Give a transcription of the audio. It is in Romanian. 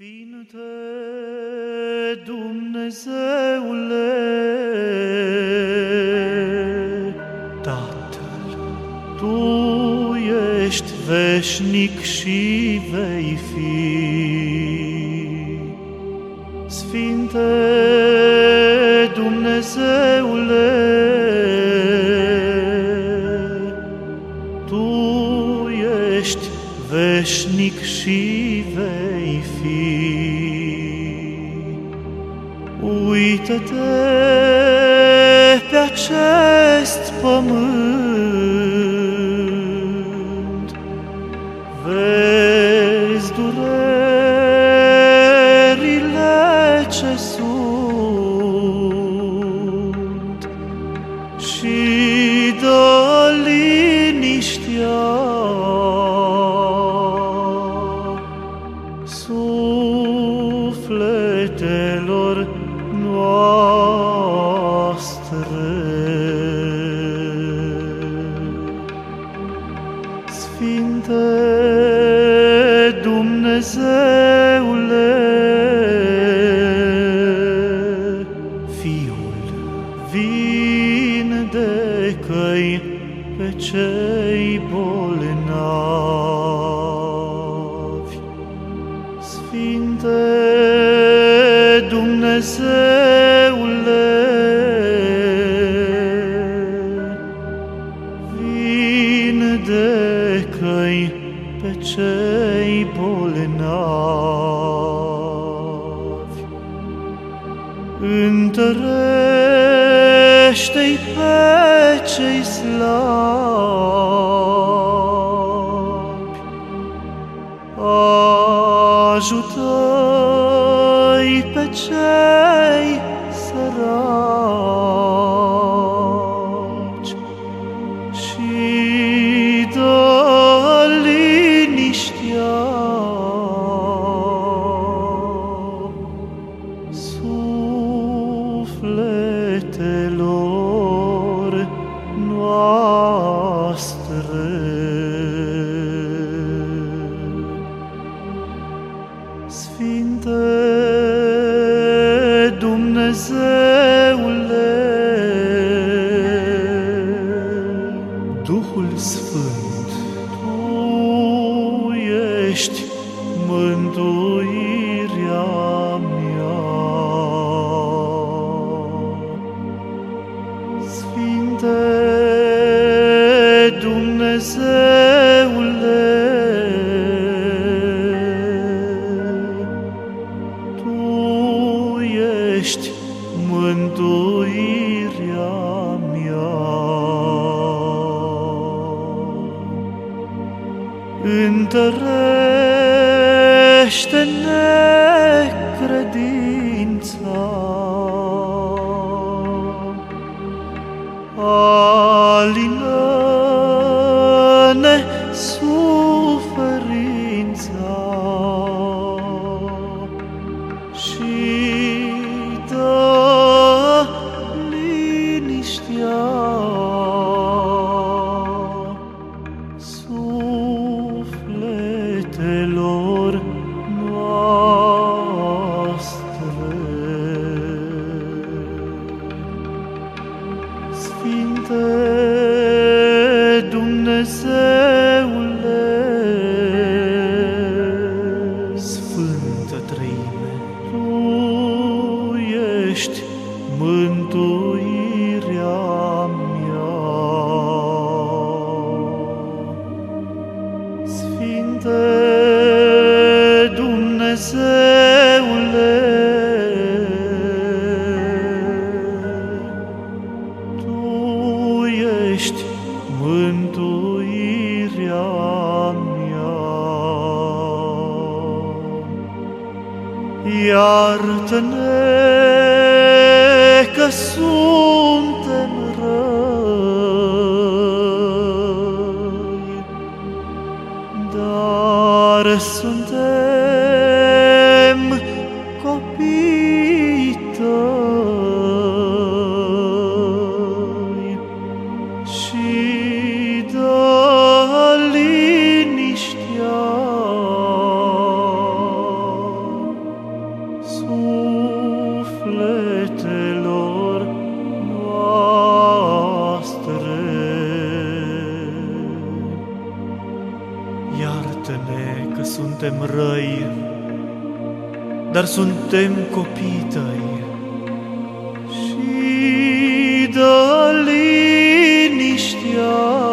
Sfinte Dumnezeule, Tatăl, Tu ești veșnic și vei fi. Sfinte Dumnezeule, Tu ești veșnic și vei fi. Uită-te pe acest pământ, vezi durerile ce sunt și dă liniștea. Sufletelor noastre. Sfinte Dumnezeule, Fiul vindecă-i pe cei bolnavi. Sfinte Dumnezeule, vindecă-i pe cei bolnavi. Întărește-i pe cei slabi, ajută-i pe cei săraci și dă liniștea. Sufletelor noastre. Sfinte Dumnezeule, Duhul Sfânt, Tu ești mântuirea mea. Sfinte Dumnezeule, Tu ești mântuirea mea. Întărește-ne credința, alină-ne suferința și sufletelor noastre. Sfinte Dumnezeule, Sfântă Treime, Tu ești mântuirea mea. Sfinte Dumnezeule, Tu ești mântuirea mea. Iartă-ne că suntem răi, dar suntem copiii Tăi și dă liniștea. suntem răi, dar suntem copiii tăi. Și dă liniștea